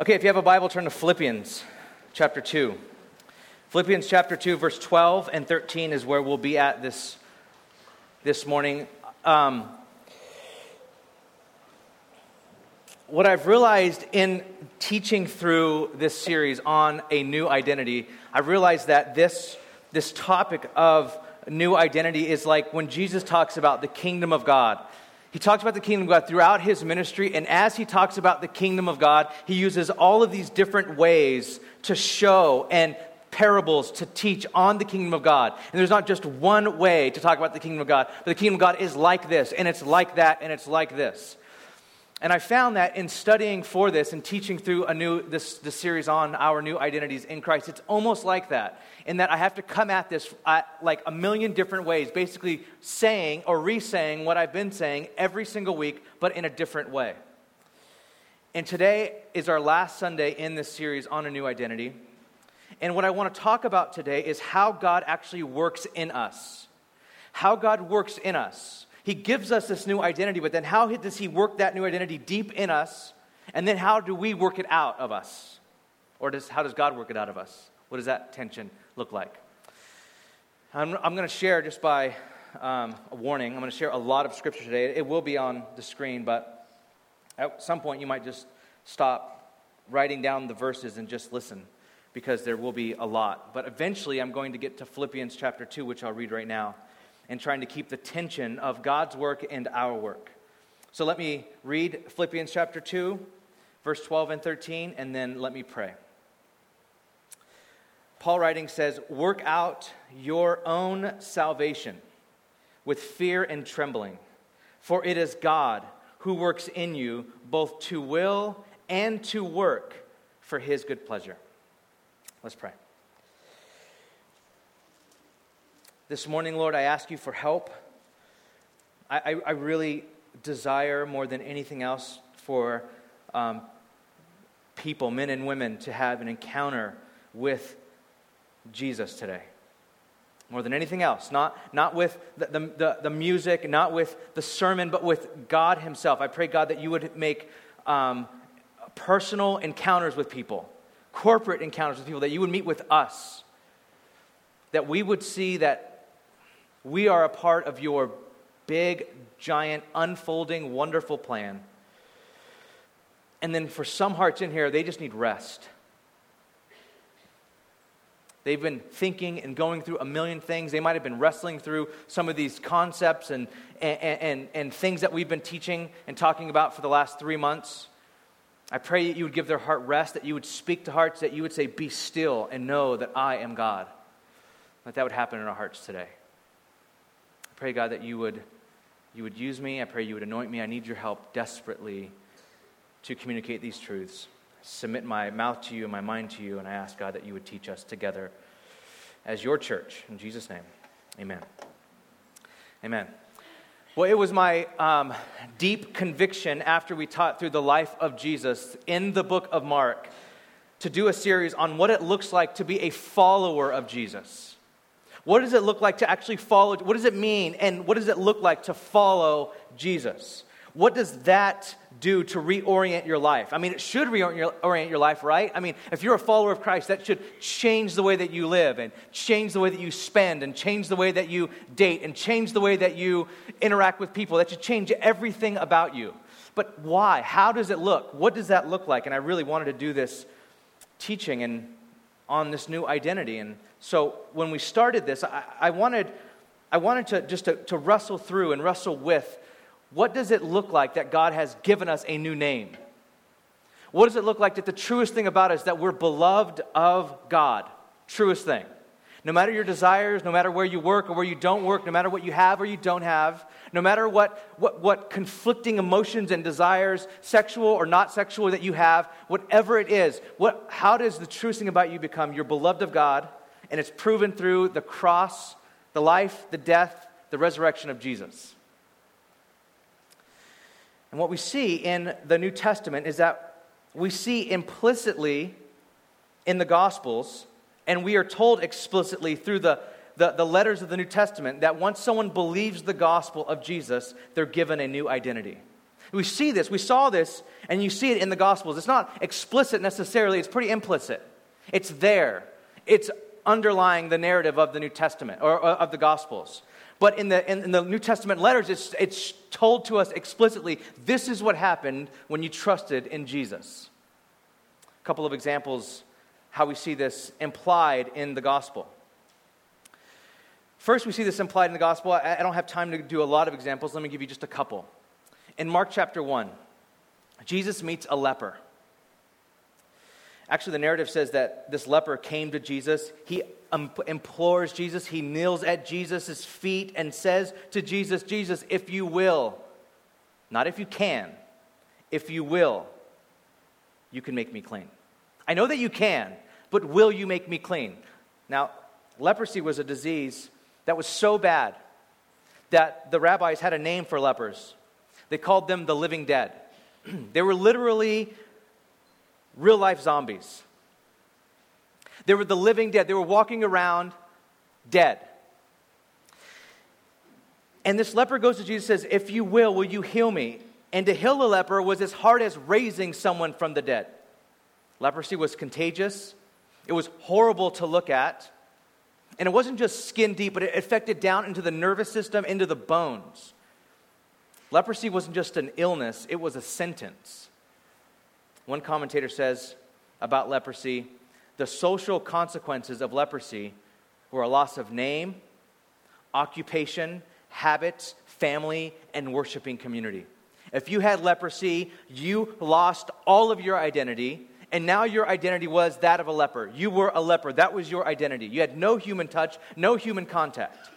Okay, if you have a Bible, turn to Philippians chapter 2. Philippians chapter 2, verse 12 and 13 is where we'll be at this morning. What I've realized in teaching through this series on a new identity, I've realized that this topic of new identity is like when Jesus talks about the kingdom of God. He talks about the kingdom of God throughout his ministry, and as he talks about the kingdom of God, he uses all of these different ways to show and parables to teach on the kingdom of God. And there's not just one way to talk about the kingdom of God, but the kingdom of God is like this, and it's like that, and it's like this. And I found that in studying for this and teaching through this series on our new identities in Christ, it's almost like that, in that I have to come at this like a million different ways, basically saying or re-saying what I've been saying every single week, but in a different way. And today is our last Sunday in this series on a new identity. And what I want to talk about today is how God actually works in us. How God works in us. He gives us this new identity, but then how does he work that new identity deep in us? And then how do we work it out of us? Or how does God work it out of us? What does that tension look like? I'm going to share, just by a warning, I'm going to share a lot of scripture today. It will be on the screen, but at some point you might just stop writing down the verses and just listen, because there will be a lot. But eventually I'm going to get to Philippians chapter 2, which I'll read right now, and trying to keep the tension of God's work and our work. So let me read Philippians chapter 2, verse 12 and 13, and then let me pray. Paul writing says, "Work out your own salvation with fear and trembling, for it is God who works in you both to will and to work for his good pleasure." Let's pray. This morning, Lord, I ask you for help. I really desire more than anything else for people, men and women, to have an encounter with Jesus today. More than anything else, not with the music, not with the sermon, but with God himself. I pray, God, that you would make personal encounters with people. Corporate encounters with people, that you would meet with us, that we would see that we are a part of your big, giant, unfolding, wonderful plan. And then for some hearts in here, they just need rest. They've been thinking and going through a million things. They might have been wrestling through some of these concepts and things that we've been teaching and talking about for the last 3 months. I pray that you would give their heart rest, that you would speak to hearts, that you would say, "Be still and know that I am God." That would happen in our hearts today. I pray, God, that you would use me. I pray you would anoint me. I need your help desperately to communicate these truths. I submit my mouth to you and my mind to you, and I ask, God, that you would teach us together as your church. In Jesus' name, amen. Amen. Well, it was my deep conviction after we taught through the life of Jesus in the book of Mark to do a series on what it looks like to be a follower of Jesus. What does it look like to actually follow? What does it mean, and what does it look like to follow Jesus? What does that do to reorient your life? I mean, it should reorient your life, right? I mean, if you're a follower of Christ, that should change the way that you live, and change the way that you spend, and change the way that you date, and change the way that you interact with people. That should change everything about you. But why? How does it look? What does that look like? And I really wanted to do this teaching and on this new identity. And so when we started this, I wanted to just to wrestle through and wrestle with, what does it look like that God has given us a new name? What does it look like that the truest thing about us, that we're beloved of God? Truest thing. No matter your desires, no matter where you work or where you don't work, no matter what you have or you don't have, no matter what conflicting emotions and desires, sexual or not sexual, that you have, whatever it is, how does the truest thing about you become? You're beloved of God, and it's proven through the cross, the life, the death, the resurrection of Jesus. And what we see in the New Testament is that we see implicitly in the Gospels, and we are told explicitly through the letters of the New Testament, that once someone believes the gospel of Jesus, they're given a new identity. We see this, we saw this, and you see it in the Gospels. It's not explicit necessarily, it's pretty implicit. It's there. It's underlying the narrative of the New Testament, or of the Gospels. But in the New Testament letters, it's told to us explicitly, this is what happened when you trusted in Jesus. A couple of examples how we see this implied in the Gospel. First, we see this implied in the Gospel. I don't have time to do a lot of examples. Let me give you just a couple. In Mark chapter 1, Jesus meets a leper. Actually, the narrative says that this leper came to Jesus. He implores Jesus. He kneels at Jesus' feet and says to Jesus, "Jesus, if you will, not if you can, if you will, you can make me clean. I know that you can, but will you make me clean?" Now, leprosy was a disease that was so bad that the rabbis had a name for lepers. They called them the living dead. They were literally real-life zombies. They were the living dead. They were walking around dead. And this leper goes to Jesus and says, "If you will you heal me?" And to heal a leper was as hard as raising someone from the dead. Leprosy was contagious. It was horrible to look at. And it wasn't just skin deep, but it affected down into the nervous system, into the bones. Leprosy wasn't just an illness, it was a sentence. One commentator says about leprosy, the social consequences of leprosy were a loss of name, occupation, habits, family, and worshiping community. If you had leprosy, you lost all of your identity. And now your identity was that of a leper. You were a leper. That was your identity. You had no human touch, no human contact.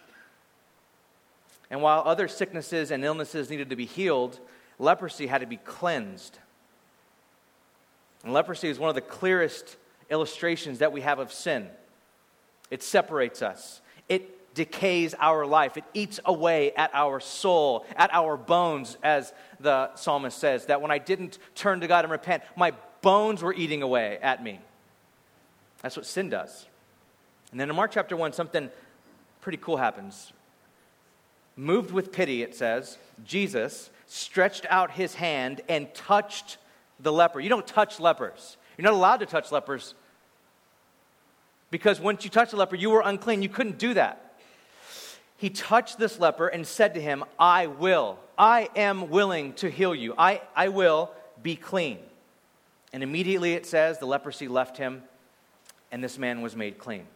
And while other sicknesses and illnesses needed to be healed, leprosy had to be cleansed. And leprosy is one of the clearest illustrations that we have of sin. It separates us. It decays our life. It eats away at our soul, at our bones, as the psalmist says, that when I didn't turn to God and repent, my bones were eating away at me. That's what sin does. And then in Mark chapter 1, something pretty cool happens. Moved with pity, it says, Jesus stretched out his hand and touched the leper. You don't touch lepers. You're not allowed to touch lepers because once you touch a leper, you were unclean. You couldn't do that. He touched this leper and said to him, "I will. I am willing to heal you. I will be clean." And immediately it says the leprosy left him, and this man was made clean.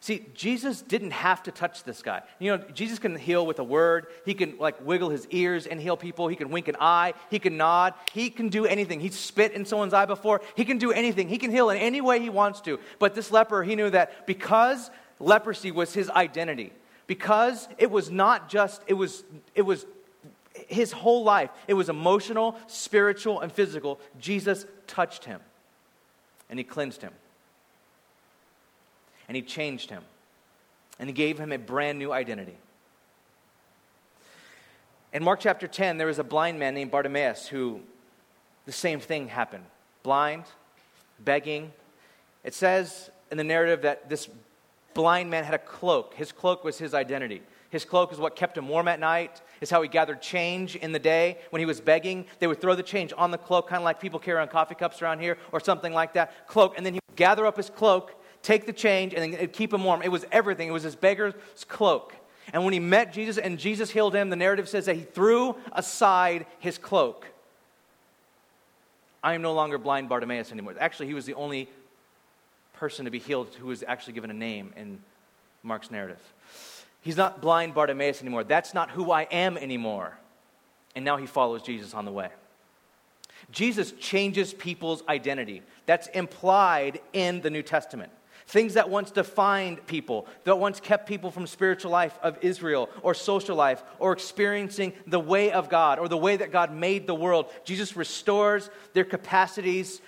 See, Jesus didn't have to touch this guy. You know, Jesus can heal with a word. He can wiggle his ears and heal people. He can wink an eye. He can nod. He can do anything. He spit in someone's eye before. He can do anything. He can heal in any way he wants to. But this leper, he knew that because leprosy was his identity, because it was not just, it was his whole life, it was emotional, spiritual, and physical. Jesus touched him, and he cleansed him, and he changed him, and he gave him a brand new identity. In Mark chapter 10, there was a blind man named Bartimaeus who the same thing happened. Blind, begging. It says in the narrative that this blind man had a cloak. His cloak was his identity. His cloak is what kept him warm at night. It's how he gathered change in the day. When he was begging, they would throw the change on the cloak, kind of like people carry on coffee cups around here or something like that. Cloak, and then he would gather up his cloak, take the change, and then keep him warm. It was everything. It was his beggar's cloak. And when he met Jesus and Jesus healed him, the narrative says that he threw aside his cloak. I am no longer blind Bartimaeus anymore. Actually, he was the only person to be healed who was actually given a name in Mark's narrative. He's not blind Bartimaeus anymore. That's not who I am anymore. And now he follows Jesus on the way. Jesus changes people's identity. That's implied in the New Testament. Things that once defined people, that once kept people from spiritual life of Israel or social life or experiencing the way of God or the way that God made the world. Jesus restores their capacities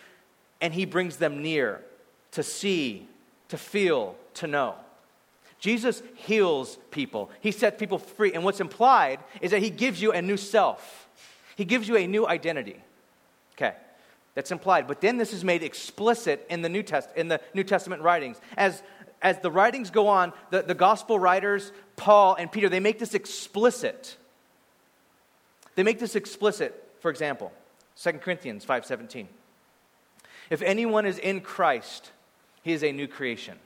and he brings them near to see, to feel, to know. Jesus heals people. He sets people free. And what's implied is that he gives you a new self. He gives you a new identity. Okay, that's implied. But then this is made explicit in the New Testament writings. As the writings go on, the gospel writers, Paul and Peter, they make this explicit. They make this explicit, for example, 2 Corinthians 5:17. If anyone is in Christ, he is a new creation.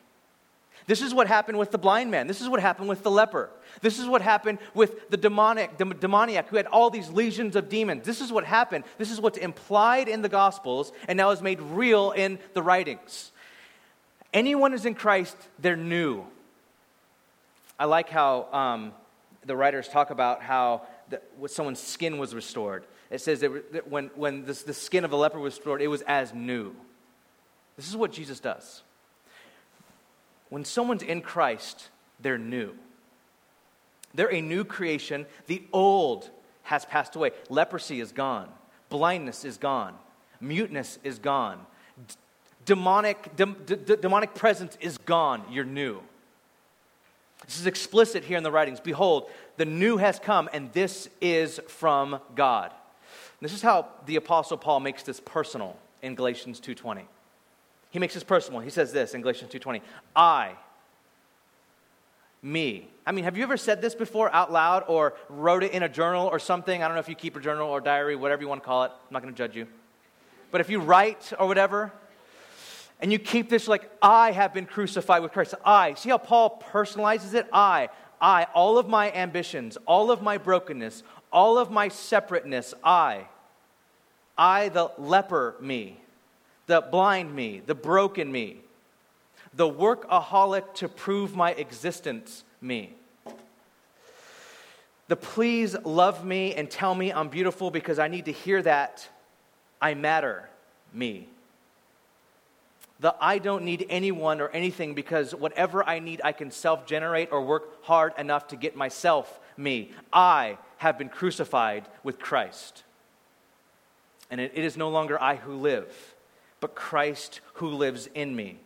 This is what happened with the blind man. This is what happened with the leper. This is what happened with the demoniac who had all these legions of demons. This is what happened. This is what's implied in the Gospels and now is made real in the writings. Anyone is in Christ, they're new. I like how the writers talk about how someone's skin was restored. It says that when the skin of the leper was restored, it was as new. This is what Jesus does. When someone's in Christ, they're new. They're a new creation. The old has passed away. Leprosy is gone. Blindness is gone. Muteness is gone. Demonic presence is gone. You're new. This is explicit here in the writings. Behold, the new has come, and this is from God. This is how the Apostle Paul makes this personal in Galatians 2:20. He makes this personal. He says this in Galatians 2:20. Have you ever said this before out loud or wrote it in a journal or something? I don't know if you keep a journal or diary, whatever you want to call it. I'm not going to judge you. But if you write or whatever, and you keep this like, I have been crucified with Christ. See how Paul personalizes it? All of my ambitions, all of my brokenness, all of my separateness, the leper me. The blind me, the broken me, the workaholic to prove my existence me, the please love me and tell me I'm beautiful because I need to hear that I matter me, the I don't need anyone or anything because whatever I need I can self-generate or work hard enough to get myself me. I have been crucified with Christ, and it is no longer I who live, but Christ who lives in me.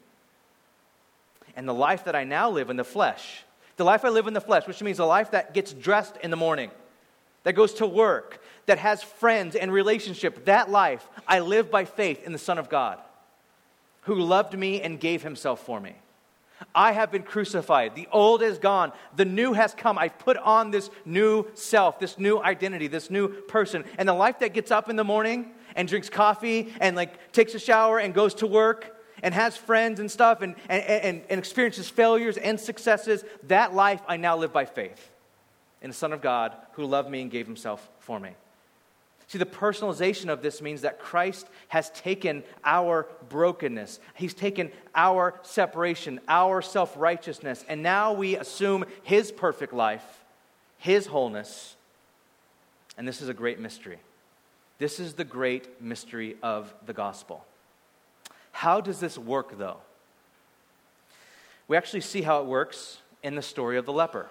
And the life that I now live in the flesh, which means the life that gets dressed in the morning, that goes to work, that has friends and relationship, that life I live by faith in the Son of God, who loved me and gave himself for me. I have been crucified. The old is gone. The new has come. I've put on this new self, this new identity, this new person. And the life that gets up in the morning and drinks coffee and takes a shower and goes to work and has friends and stuff and experiences failures and successes, that life I now live by faith in the Son of God who loved me and gave himself for me. See, the personalization of this means that Christ has taken our brokenness. He's taken our separation, our self-righteousness, and now we assume his perfect life, his wholeness, and this is a great mystery. This is the great mystery of the gospel. How does this work, though? We actually see how it works in the story of the leper.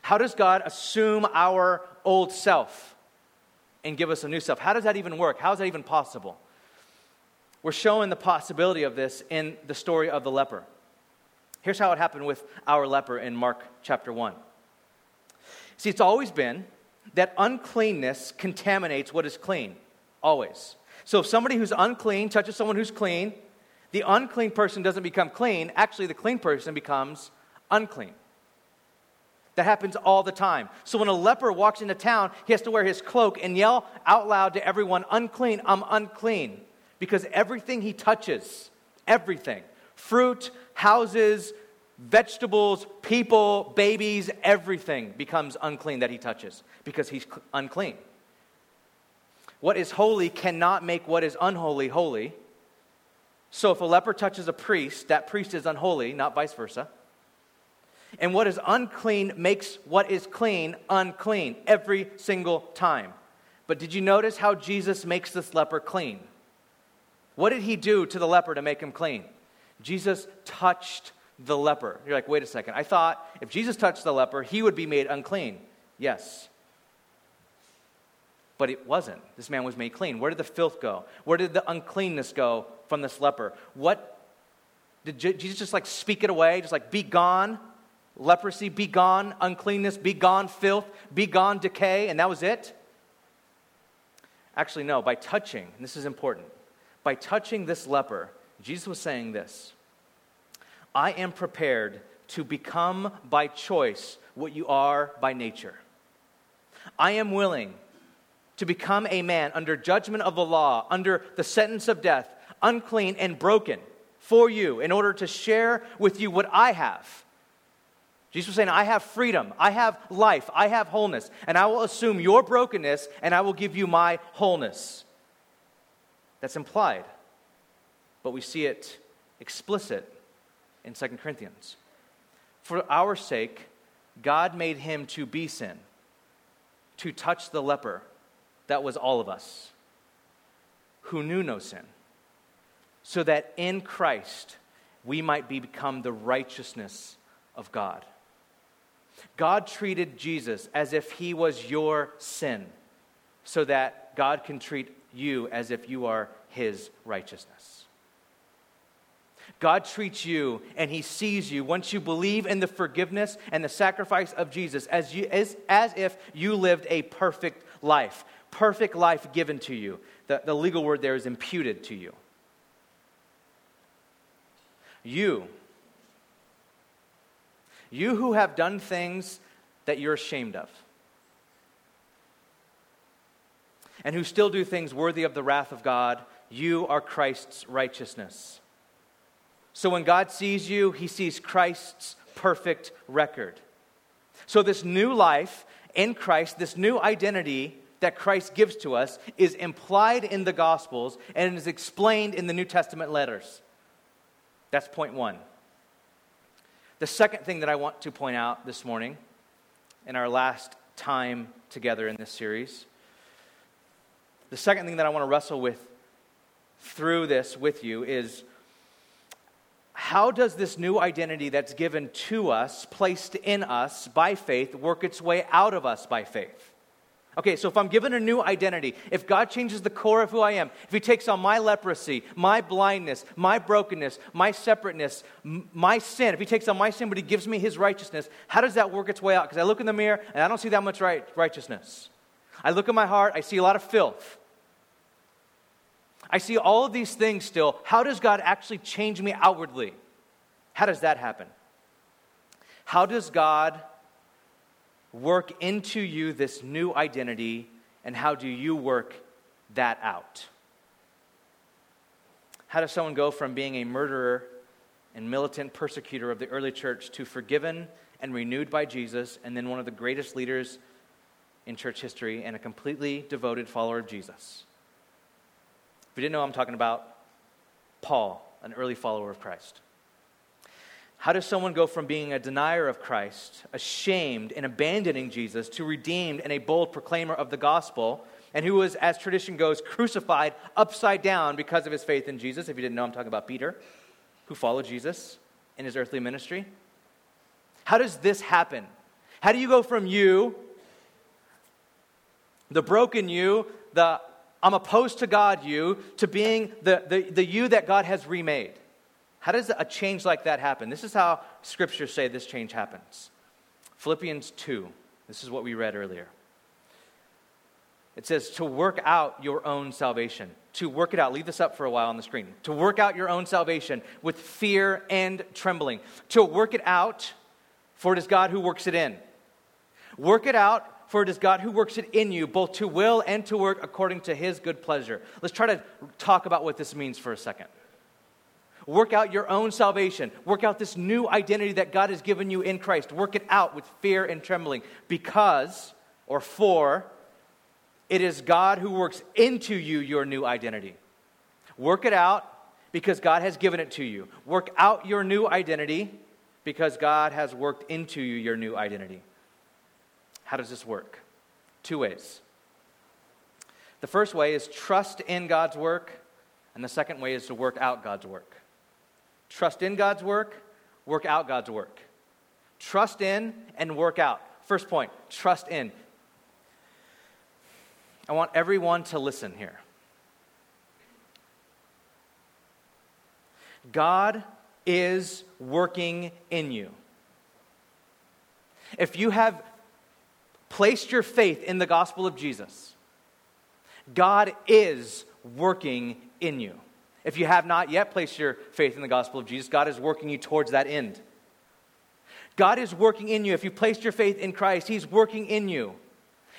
How does God assume our old self and give us a new self? How does that even work? How is that even possible? We're showing the possibility of this in the story of the leper. Here's how it happened with our leper in Mark chapter 1. See, it's always been that uncleanness contaminates what is clean, always. So if somebody who's unclean touches someone who's clean, the unclean person doesn't become clean. Actually, the clean person becomes unclean. That happens all the time. So when a leper walks into town, he has to wear his cloak and yell out loud to everyone, unclean, I'm unclean. Because everything he touches, everything, fruit, houses, vegetables, people, babies, everything becomes unclean that he touches because he's unclean. What is holy cannot make what is unholy holy. So if a leper touches a priest, that priest is unholy, not vice versa. And what is unclean makes what is clean unclean every single time. But did you notice how Jesus makes this leper clean? What did he do to the leper to make him clean? Jesus touched the leper. You're like, wait a second. I thought if Jesus touched the leper, he would be made unclean. Yes. But it wasn't. This man was made clean. Where did the filth go? Where did the uncleanness go from this leper? What? Did Jesus just speak it away? Just be gone? Leprosy, be gone. Uncleanness, be gone. Filth, be gone. Decay. And that was it? Actually, no. By touching, and this is important, by touching this leper, Jesus was saying this: I am prepared to become by choice what you are by nature. I am willing to become a man under judgment of the law, under the sentence of death, unclean and broken for you in order to share with you what I have. Jesus was saying, I have freedom, I have life, I have wholeness, and I will assume your brokenness and I will give you my wholeness. That's implied, but we see it explicit in 2 Corinthians. For our sake, God made him to be sin, to touch the leper. That was all of us who knew no sin, so that in Christ we might become the righteousness of God. God treated Jesus as if he was your sin, so that God can treat you as if you are his righteousness. God treats you and he sees you once you believe in the forgiveness and the sacrifice of Jesus as if you lived a perfect life given to you. The legal word there is imputed to you. You who have done things that you're ashamed of, and who still do things worthy of the wrath of God, you are Christ's righteousness. So when God sees you, he sees Christ's perfect record. So this new life in Christ, this new identity that Christ gives to us, is implied in the Gospels and is explained in the New Testament letters. That's point one. The second thing that I want to point out this morning, in our last time together in this series, the second thing that I want to wrestle with through this with you is, how does this new identity that's given to us, placed in us by faith, work its way out of us by faith? Okay, so if I'm given a new identity, if God changes the core of who I am, if he takes on my leprosy, my blindness, my brokenness, my separateness, my sin, if he takes on my sin but he gives me his righteousness, how does that work its way out? Because I look in the mirror and I don't see that much righteousness. I look at my heart, I see a lot of filth. I see all of these things still. How does God actually change me outwardly? How does that happen? How does God work into you this new identity, and how do you work that out? How does someone go from being a murderer and militant persecutor of the early church to forgiven and renewed by Jesus, and then one of the greatest leaders in church history and a completely devoted follower of Jesus? If you didn't know, I'm talking about Paul, an early follower of Christ. How does someone go from being a denier of Christ, ashamed and abandoning Jesus, to redeemed and a bold proclaimer of the gospel, and who was, as tradition goes, crucified upside down because of his faith in Jesus? If you didn't know, I'm talking about Peter, who followed Jesus in his earthly ministry. How does this happen? How do you go from you, the broken you, the I'm opposed to God you, to being the you that God has remade? How does a change like that happen? This is how scriptures say this change happens. Philippians 2, this is what we read earlier. It says, to work out your own salvation. To work it out. Leave this up for a while on the screen. To work out your own salvation with fear and trembling. To work it out, for it is God who works it in. Work it out, for it is God who works it in you, both to will and to work according to his good pleasure. Let's try to talk about what this means for a second. Work out your own salvation. Work out this new identity that God has given you in Christ. Work it out with fear and trembling, for it is God who works into you your new identity. Work it out because God has given it to you. Work out your new identity because God has worked into you your new identity. How does this work? Two ways. The first way is trust in God's work, and the second way is to work out God's work. Trust in God's work, work out God's work. Trust in and work out. First point, trust in. I want everyone to listen here. God is working in you. If you have placed your faith in the gospel of Jesus, God is working in you. If you have not yet placed your faith in the gospel of Jesus, God is working you towards that end. God is working in you. If you placed your faith in Christ, he's working in you.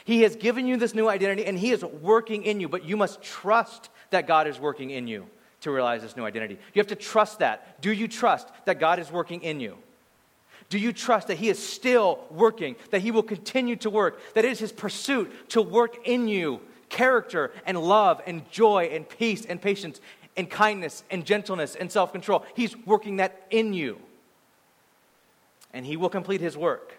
He has given you this new identity, and He is working in you, but you must trust that God is working in you to realize this new identity. You have to trust that. Do you trust that God is working in you? Do you trust that He is still working, that He will continue to work, that it is His pursuit to work in you character and love and joy and peace and patience and kindness and gentleness and self-control? He's working that in you. And He will complete His work.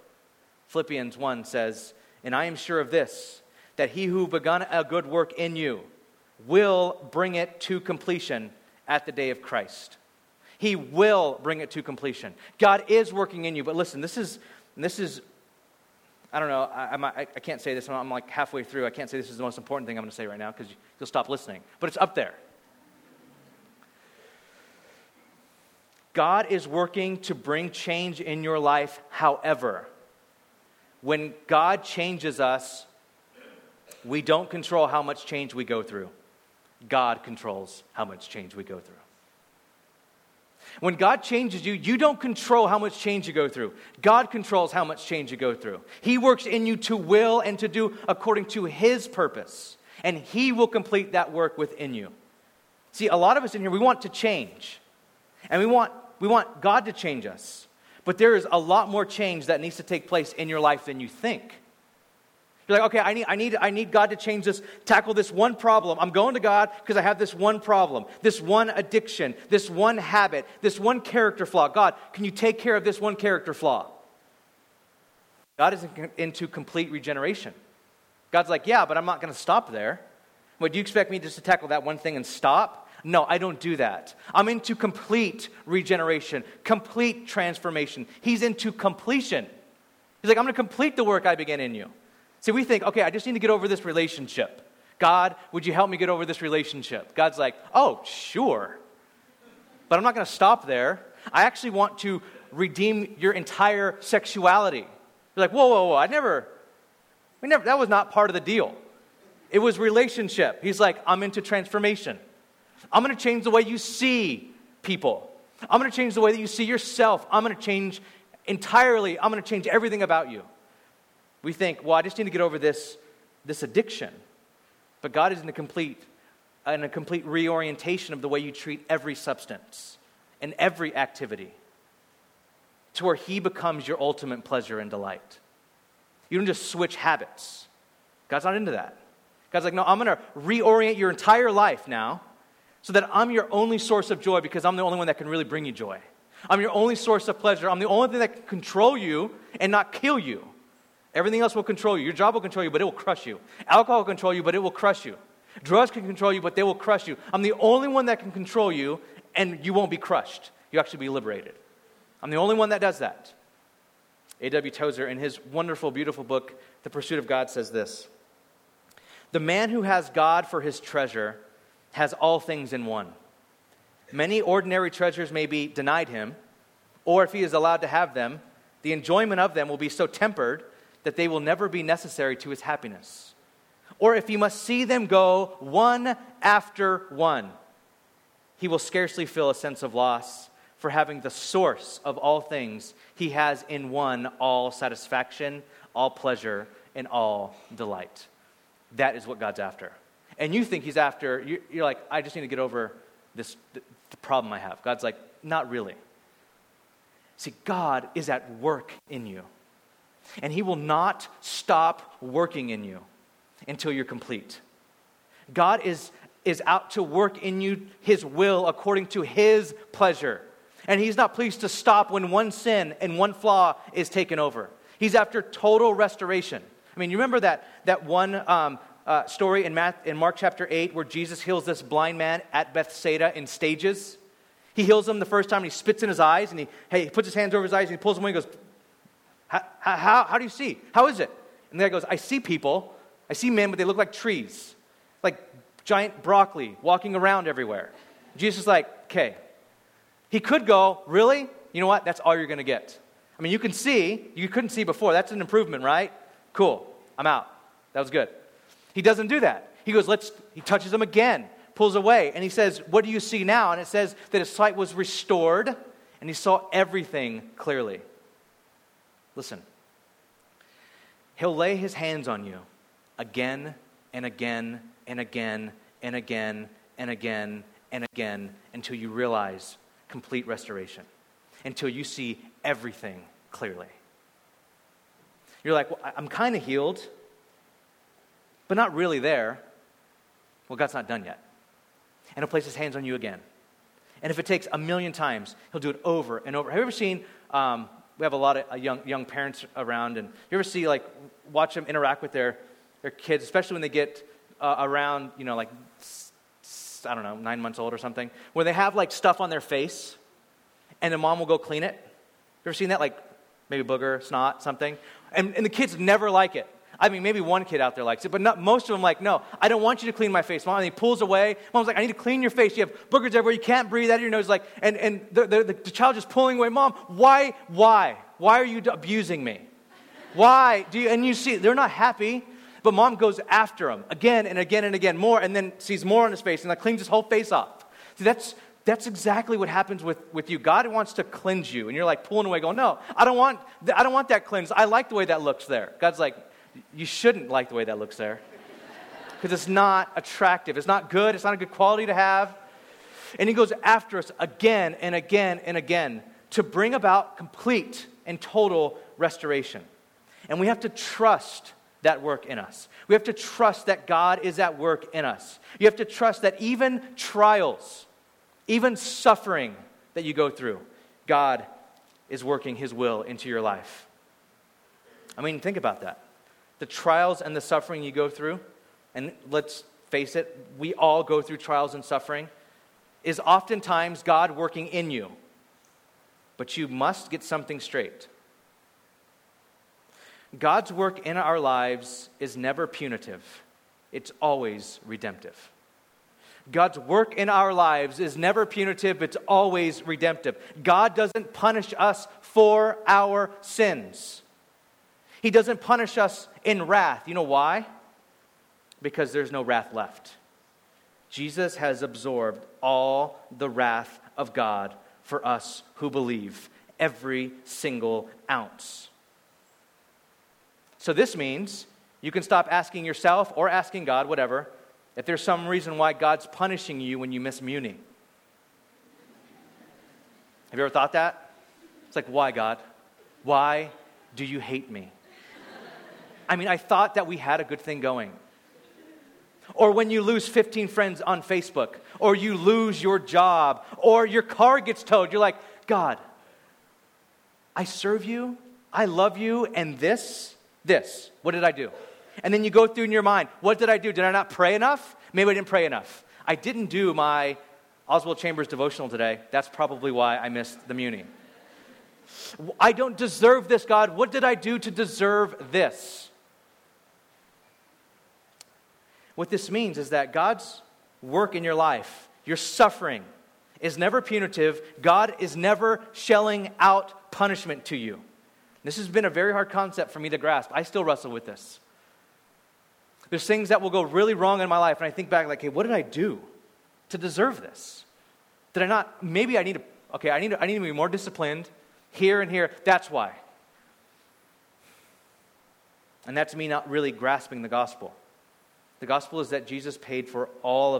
Philippians 1 says, "And I am sure of this, that He who begun a good work in you will bring it to completion at the day of Christ." He will bring it to completion. God is working in you, but listen, this is I don't know, I can't say this, I'm like halfway through, I can't say this is the most important thing I'm going to say right now, because you'll stop listening, but it's up there. God is working to bring change in your life. However, when God changes us, we don't control how much change we go through. God controls how much change we go through. When God changes you, you don't control how much change you go through. God controls how much change you go through. He works in you to will and to do according to His purpose, and He will complete that work within you. See, a lot of us in here, we want to change, and we want God to change us, but there is a lot more change that needs to take place in your life than you think. You're like, okay, I need God to change this, tackle this one problem. I'm going to God because I have this one problem, this one addiction, this one habit, this one character flaw. God, can you take care of this one character flaw? God isn't into complete regeneration. God's like, yeah, but I'm not going to stop there. What, do you expect me just to tackle that one thing and stop? No, I don't do that. I'm into complete regeneration, complete transformation. He's into completion. He's like, I'm going to complete the work I began in you. See, we think, okay, I just need to get over this relationship. God, would you help me get over this relationship? God's like, oh, sure. But I'm not going to stop there. I actually want to redeem your entire sexuality. You're like, whoa, we never, that was not part of the deal. It was relationship. He's like, I'm into transformation. I'm going to change the way you see people. I'm going to change the way that you see yourself. I'm going to change entirely. I'm going to change everything about you. We think, well, I just need to get over this addiction. But God is in a complete reorientation of the way you treat every substance and every activity to where He becomes your ultimate pleasure and delight. You don't just switch habits. God's not into that. God's like, no, I'm going to reorient your entire life now so that I'm your only source of joy, because I'm the only one that can really bring you joy. I'm your only source of pleasure. I'm the only thing that can control you and not kill you. Everything else will control you. Your job will control you, but it will crush you. Alcohol will control you, but it will crush you. Drugs can control you, but they will crush you. I'm the only one that can control you, and you won't be crushed. You'll actually be liberated. I'm the only one that does that. A.W. Tozer, in his wonderful, beautiful book, The Pursuit of God, says this: "The man who has God for his treasure has all things in one. Many ordinary treasures may be denied him, or if he is allowed to have them, the enjoyment of them will be so tempered that they will never be necessary to his happiness. Or if he must see them go one after one, he will scarcely feel a sense of loss for having the source of all things. He has in one all satisfaction, all pleasure, and all delight." That is what God's after. And you think He's after, you're like, I just need to get over the problem I have. God's like, not really. See, God is at work in you. And He will not stop working in you until you're complete. God is out to work in you His will according to His pleasure. And He's not pleased to stop when one sin and one flaw is taken over. He's after total restoration. I mean, you remember that one story in Mark chapter 8 where Jesus heals this blind man at Bethsaida in stages? He heals him the first time and He spits in his eyes and he puts his hands over his eyes and he pulls them away and goes, How do you see? How is it? And the guy goes, I see people. I see men, but they look like trees, like giant broccoli walking around everywhere. Jesus is like, okay. He could go, really? You know what? That's all you're going to get. I mean, you can see. You couldn't see before. That's an improvement, right? Cool. I'm out. That was good. He doesn't do that. He goes, he touches them again, pulls away, and he says, what do you see now? And it says that his sight was restored, and he saw everything clearly. Listen, He'll lay His hands on you again and again and again and again and again and again until you realize complete restoration, until you see everything clearly. You're like, well, I'm kind of healed, but not really there. Well, God's not done yet. And He'll place His hands on you again. And if it takes 1,000,000 times, He'll do it over and over. Have you ever seen, we have a lot of young parents around, and you ever see, like, watch them interact with their kids, especially when they get around, you know, like, I don't know, 9 months old or something, where they have, like, stuff on their face, and the mom will go clean it? You ever seen that? Like, maybe booger, snot, something? And the kids never like it. I mean, maybe one kid out there likes it, but not, most of them like, no, I don't want you to clean my face, Mom. And he pulls away. Mom's like, I need to clean your face. You have boogers everywhere. You can't breathe out of your nose. Like, and the child just pulling away. Mom, why are you abusing me? Why do you? And you see, they're not happy. But Mom goes after him again and again and again, more, and then sees more on his face, and like cleans his whole face off. See, that's exactly what happens with you. God wants to cleanse you, and you're like pulling away, going, no, I don't want that cleansed. I like the way that looks there. God's like, you shouldn't like the way that looks there because it's not attractive. It's not good. It's not a good quality to have. And He goes after us again and again and again to bring about complete and total restoration. And we have to trust that work in us. We have to trust that God is at work in us. You have to trust that even trials, even suffering that you go through, God is working His will into your life. I mean, think about that. The trials and the suffering you go through, and let's face it, we all go through trials and suffering, is oftentimes God working in you. But you must get something straight. God's work in our lives is never punitive. It's always redemptive. God's work in our lives is never punitive. It's always redemptive. God doesn't punish us for our sins. He doesn't punish us in wrath. You know why? Because there's no wrath left. Jesus has absorbed all the wrath of God for us who believe, every single ounce. So this means you can stop asking yourself or asking God, whatever, if there's some reason why God's punishing you when you miss Muni. Have you ever thought that? It's like, why, God? Why do you hate me? I mean, I thought that we had a good thing going. Or when you lose 15 friends on Facebook, or you lose your job, or your car gets towed, you're like, God, I serve you, I love you, and this, what did I do? And then you go through in your mind, what did I do? Did I not pray enough? Maybe I didn't pray enough. I didn't do my Oswald Chambers devotional today. That's probably why I missed the Muni. I don't deserve this, God. What did I do to deserve this? What this means is that God's work in your life, your suffering, is never punitive. God is never shelling out punishment to you. This has been a very hard concept for me to grasp. I still wrestle with this. There's things that will go really wrong in my life, and I think back like, hey, what did I do to deserve this? Did I not, maybe I need to, okay, I need to be more disciplined here and here. That's why. And that's me not really grasping the gospel. The gospel is that Jesus paid for all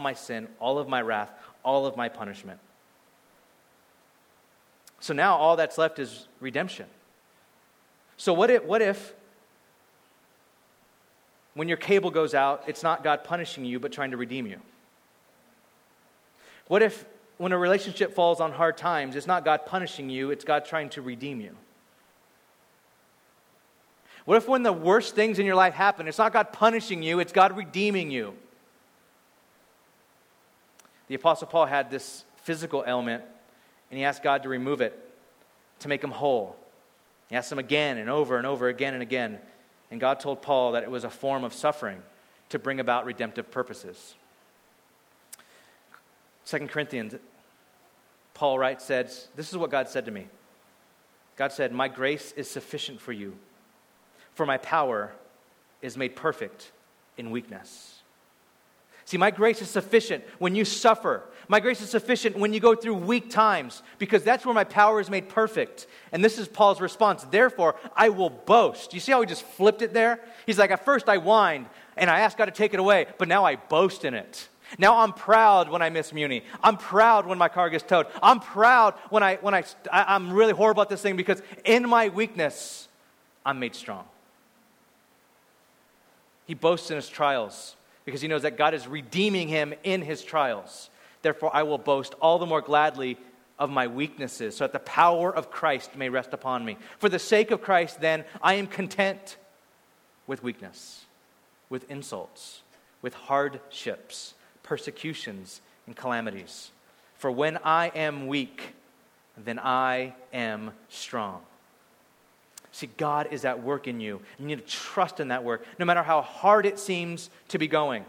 my sin, all of my wrath, all of my punishment. So now all that's left is redemption. So what if when your cable goes out, it's not God punishing you but trying to redeem you? What if when a relationship falls on hard times, it's not God punishing you, it's God trying to redeem you? What if when the worst things in your life happen, it's not God punishing you, it's God redeeming you? The Apostle Paul had this physical ailment, and he asked God to remove it, to make him whole. He asked him again and over again and again, and God told Paul that it was a form of suffering to bring about redemptive purposes. 2 Corinthians, Paul writes, says, this is what God said to me. God said, my grace is sufficient for you, for my power is made perfect in weakness. See, my grace is sufficient when you suffer. My grace is sufficient when you go through weak times, because that's where my power is made perfect. And this is Paul's response. Therefore, I will boast. You see how he just flipped it there? He's like, at first I whined and I asked God to take it away, but now I boast in it. Now I'm proud when I miss Muni. I'm proud when my car gets towed. I'm proud when I'm really horrible at this thing, because in my weakness, I'm made strong. He boasts in his trials because he knows that God is redeeming him in his trials. Therefore, I will boast all the more gladly of my weaknesses, so that the power of Christ may rest upon me. For the sake of Christ, then, I am content with weakness, with insults, with hardships, persecutions, and calamities. For when I am weak, then I am strong. See, God is at work in you. You need to trust in that work, no matter how hard it seems to be going.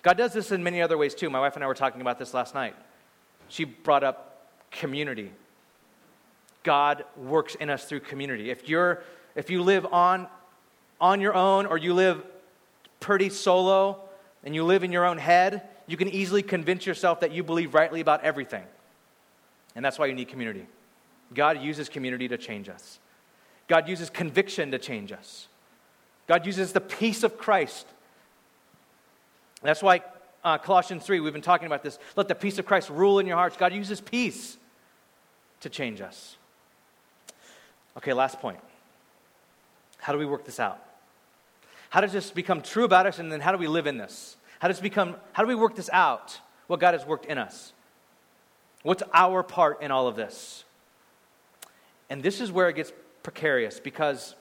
God does this in many other ways too. My wife and I were talking about this last night. She brought up community. God works in us through community. If you live on your own, or you live pretty solo, and you live in your own head, you can easily convince yourself that you believe rightly about everything. And that's why you need community. God uses community to change us. God uses conviction to change us. God uses the peace of Christ. That's why Colossians 3, we've been talking about this. Let the peace of Christ rule in your hearts. God uses peace to change us. Okay, last point. How do we work this out? How does this become true about us, and then how do we live in this? How do we work this out, what God has worked in us? What's our part in all of this? And this is where it gets precarious, because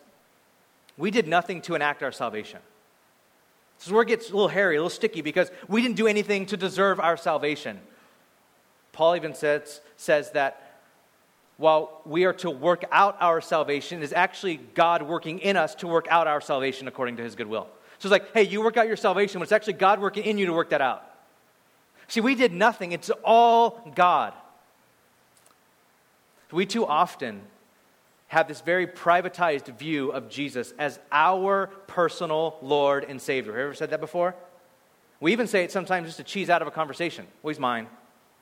we did nothing to enact our salvation. This is where it gets a little hairy, a little sticky, because we didn't do anything to deserve our salvation. Paul even says that while we are to work out our salvation, is actually God working in us to work out our salvation according to his good will. So it's like, hey, you work out your salvation, but it's actually God working in you to work that out. See, we did nothing. It's all God. We too often have this very privatized view of Jesus as our personal Lord and Savior. Have you ever said that before? We even say it sometimes just to cheese out of a conversation. Well, he's mine.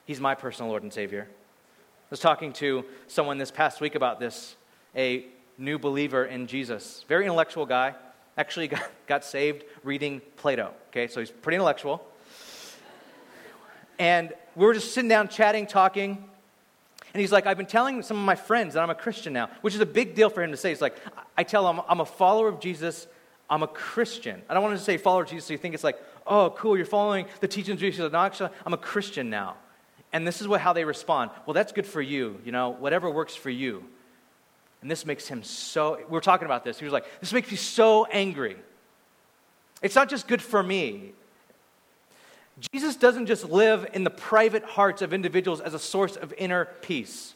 He's my personal Lord and Savior. I was talking to someone this past week about this, a new believer in Jesus. Very intellectual guy. Actually got saved reading Plato. Okay, so he's pretty intellectual. And we were just sitting down chatting, talking. And he's like, I've been telling some of my friends that I'm a Christian now, which is a big deal for him to say. He's like, I tell them I'm a follower of Jesus. I'm a Christian. I don't want to say follower of Jesus so you think it's like, oh, cool, you're following the teachings of Jesus. No, actually, I'm a Christian now. And this is how they respond. Well, that's good for you, you know, whatever works for you. And this makes him so, we were talking about this. He was like, this makes me so angry. It's not just good for me. Jesus doesn't just live in the private hearts of individuals as a source of inner peace.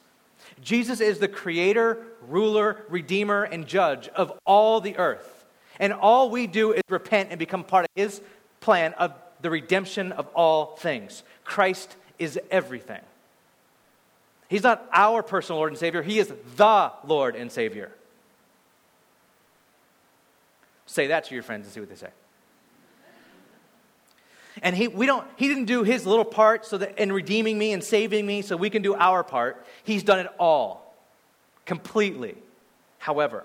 Jesus is the creator, ruler, redeemer, and judge of all the earth. And all we do is repent and become part of his plan of the redemption of all things. Christ is everything. He's not our personal Lord and Savior. He is the Lord and Savior. Say that to your friends and see what they say. And he didn't do his little part so that in redeeming me and saving me so we can do our part. He's done it all, completely. However,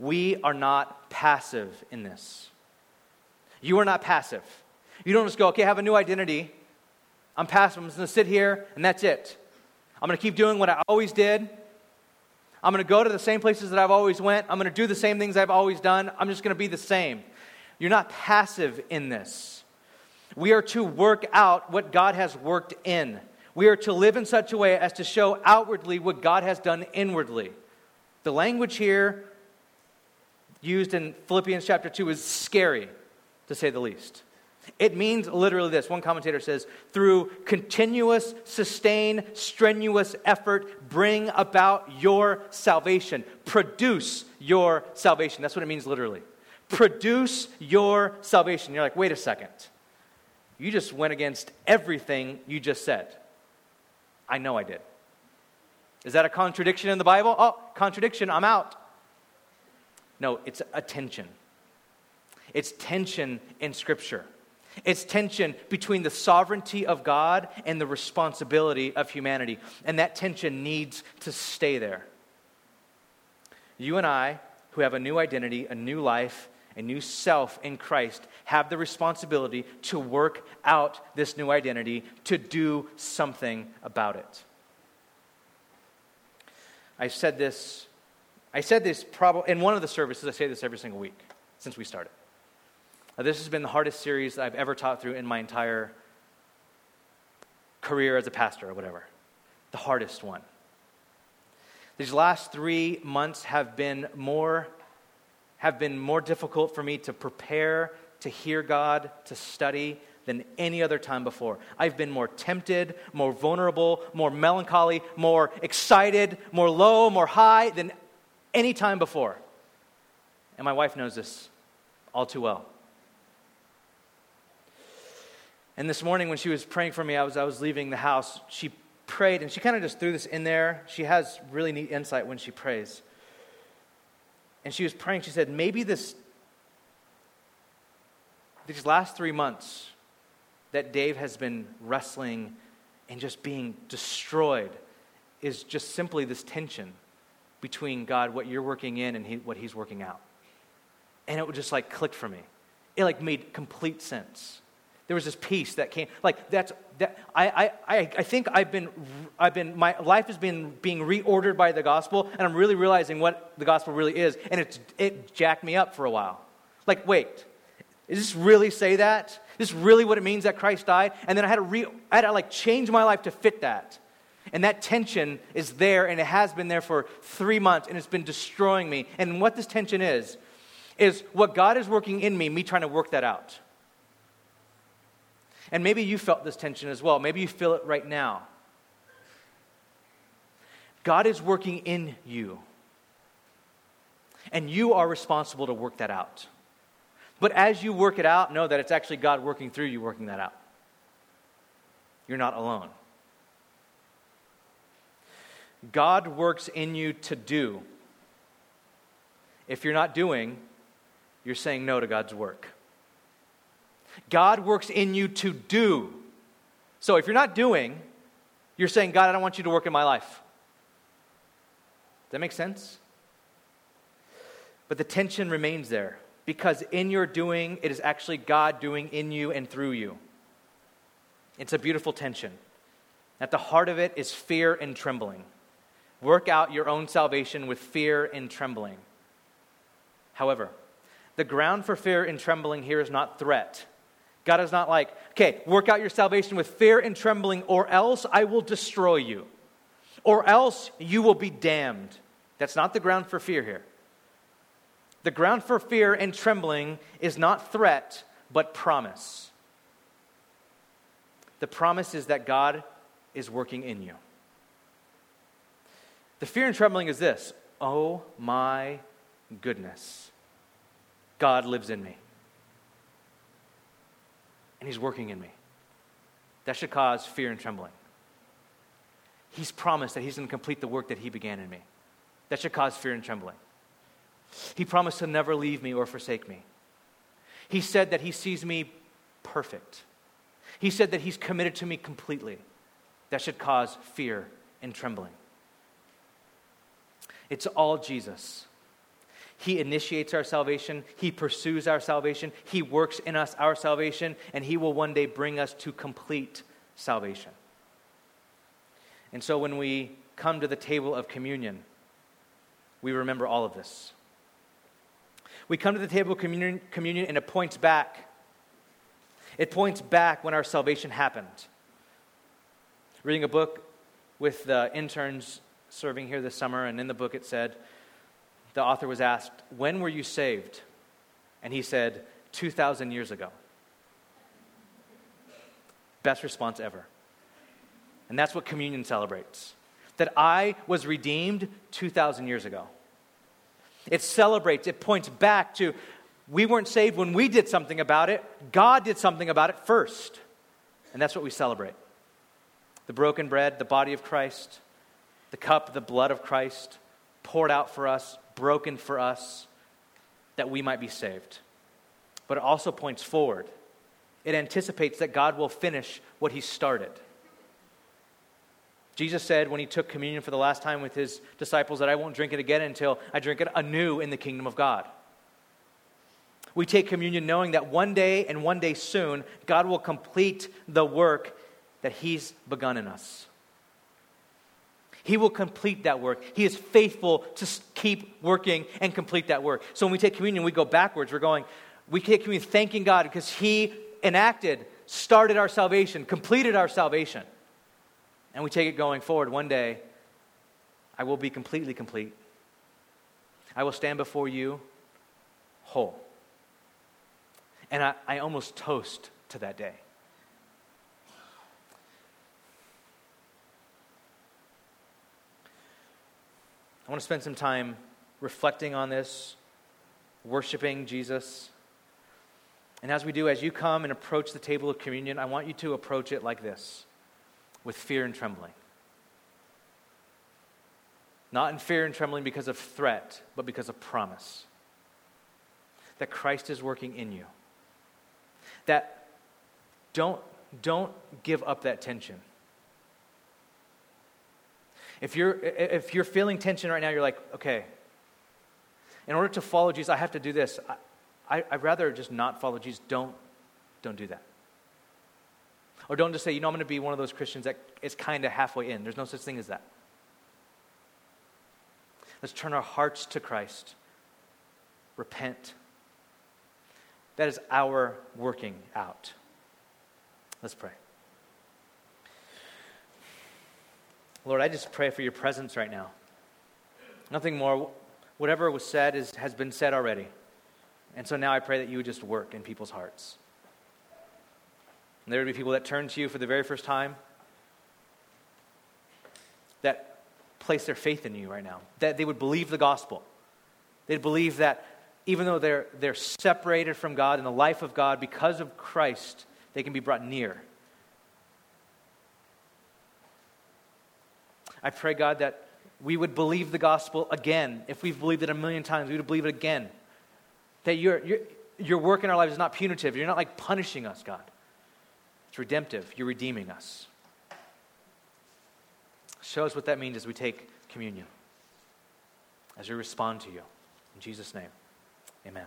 we are not passive in this. You are not passive. You don't just go, okay, I have a new identity. I'm passive. I'm just going to sit here, and that's it. I'm going to keep doing what I always did. I'm going to go to the same places that I've always went. I'm going to do the same things I've always done. I'm just going to be the same. You're not passive in this. We are to work out what God has worked in. We are to live in such a way as to show outwardly what God has done inwardly. The language here used in Philippians chapter 2 is scary, to say the least. It means literally this. One commentator says, through continuous, sustained, strenuous effort, bring about your salvation. Produce your salvation. That's what it means literally. Produce your salvation. You're like, wait a second. You just went against everything you just said. I know I did. Is that a contradiction in the Bible? Oh, contradiction, I'm out. No, it's a tension. It's tension in Scripture. It's tension between the sovereignty of God and the responsibility of humanity. And that tension needs to stay there. You and I, who have a new identity, a new life, a new self in Christ, have the responsibility to work out this new identity, to do something about it. I said this probably in one of the services. I say this every single week since we started. This has been the hardest series that I've ever taught through in my entire career as a pastor or whatever. The hardest one. These last 3 months have been more difficult for me to prepare, to hear God, to study than any other time before. I've been more tempted, more vulnerable, more melancholy, more excited, more low, more high than any time before. And my wife knows this all too well. And this morning when she was praying for me, I was leaving the house, she prayed, and she kind of just threw this in there. She has really neat insight when she prays. And she was praying, she said, maybe these last 3 months that Dave has been wrestling and just being destroyed is just simply this tension between God, what you're working in, and what he's working out. And it would just like click for me. It like made complete sense. There was this peace that came, like I think I've been my life has been being reordered by the gospel, and I'm really realizing what the gospel really is, and it jacked me up for a while. Like, wait, does this really say that? Is this really what it means that Christ died? And then I had to like change my life to fit that. And that tension is there, and it has been there for 3 months, and it's been destroying me. And what this tension is what God is working in me trying to work that out. And maybe you felt this tension as well. Maybe you feel it right now. God is working in you. And you are responsible to work that out. But as you work it out, know that it's actually God working through you working that out. You're not alone. God works in you to do. If you're not doing, you're saying no to God's work. God works in you to do. So if you're not doing, you're saying, God, I don't want you to work in my life. Does that make sense? But the tension remains there because in your doing, it is actually God doing in you and through you. It's a beautiful tension. At the heart of it is fear and trembling. Work out your own salvation with fear and trembling. However, the ground for fear and trembling here is not threat. God is not like, okay, work out your salvation with fear and trembling, or else I will destroy you, or else you will be damned. That's not the ground for fear here. The ground for fear and trembling is not threat, but promise. The promise is that God is working in you. The fear and trembling is this, oh my goodness. God lives in me. And he's working in me. That should cause fear and trembling. He's promised that he's going to complete the work that he began in me. That should cause fear and trembling. He promised to never leave me or forsake me. He said that he sees me perfect. He said that he's committed to me completely. That should cause fear and trembling. It's all Jesus. He initiates our salvation, he pursues our salvation, he works in us our salvation, and he will one day bring us to complete salvation. And so when we come to the table of communion, we remember all of this. We come to the table of communion and it points back. It points back when our salvation happened. Reading a book with the interns serving here this summer, and in the book it said, the author was asked, when were you saved? And he said, 2,000 years ago. Best response ever. And that's what communion celebrates. That I was redeemed 2,000 years ago. It celebrates, it points back to, we weren't saved when we did something about it. God did something about it first. And that's what we celebrate. The broken bread, the body of Christ. The cup, the blood of Christ poured out for us. Broken for us that we might be saved. But it also points forward. it anticipates that God will finish what he started. Jesus said when he took communion for the last time with his disciples that I won't drink it again until I drink it anew in the kingdom of God. We take communion knowing that one day and one day soon, God will complete the work that he's begun in us. He will complete that work. He is faithful to keep working and complete that work. So when we take communion, we go backwards. We take communion thanking God because he enacted, started our salvation, completed our salvation. And we take it going forward. One day, I will be completely complete. I will stand before you whole. And I almost toast to that day. I want to spend some time reflecting on this, worshiping Jesus. And as we do, as you come and approach the table of communion, I want you to approach it like this. With fear and trembling. Not in fear and trembling because of threat, but because of promise. That Christ is working in you. That don't give up that tension. If you're feeling tension right now, you're like, okay, in order to follow Jesus, I have to do this. I'd rather just not follow Jesus. Don't do that. Or don't just say, I'm going to be one of those Christians that is kind of halfway in. There's no such thing as that. Let's turn our hearts to Christ. Repent. That is our working out. Let's pray. Lord, I just pray for your presence right now. Nothing more. Whatever was said has been said already. And so now I pray that you would just work in people's hearts. And there would be people that turn to you for the very first time, that place their faith in you right now, that they would believe the gospel. They'd believe that even though they're separated from God and the life of God, because of Christ, they can be brought near. I pray, God, that we would believe the gospel again. If we've believed it 1,000,000 times, we would believe it again. That your work in our lives is not punitive. You're not like punishing us, God. It's redemptive. You're redeeming us. Show us what that means as we take communion, as we respond to you. In Jesus' name, amen.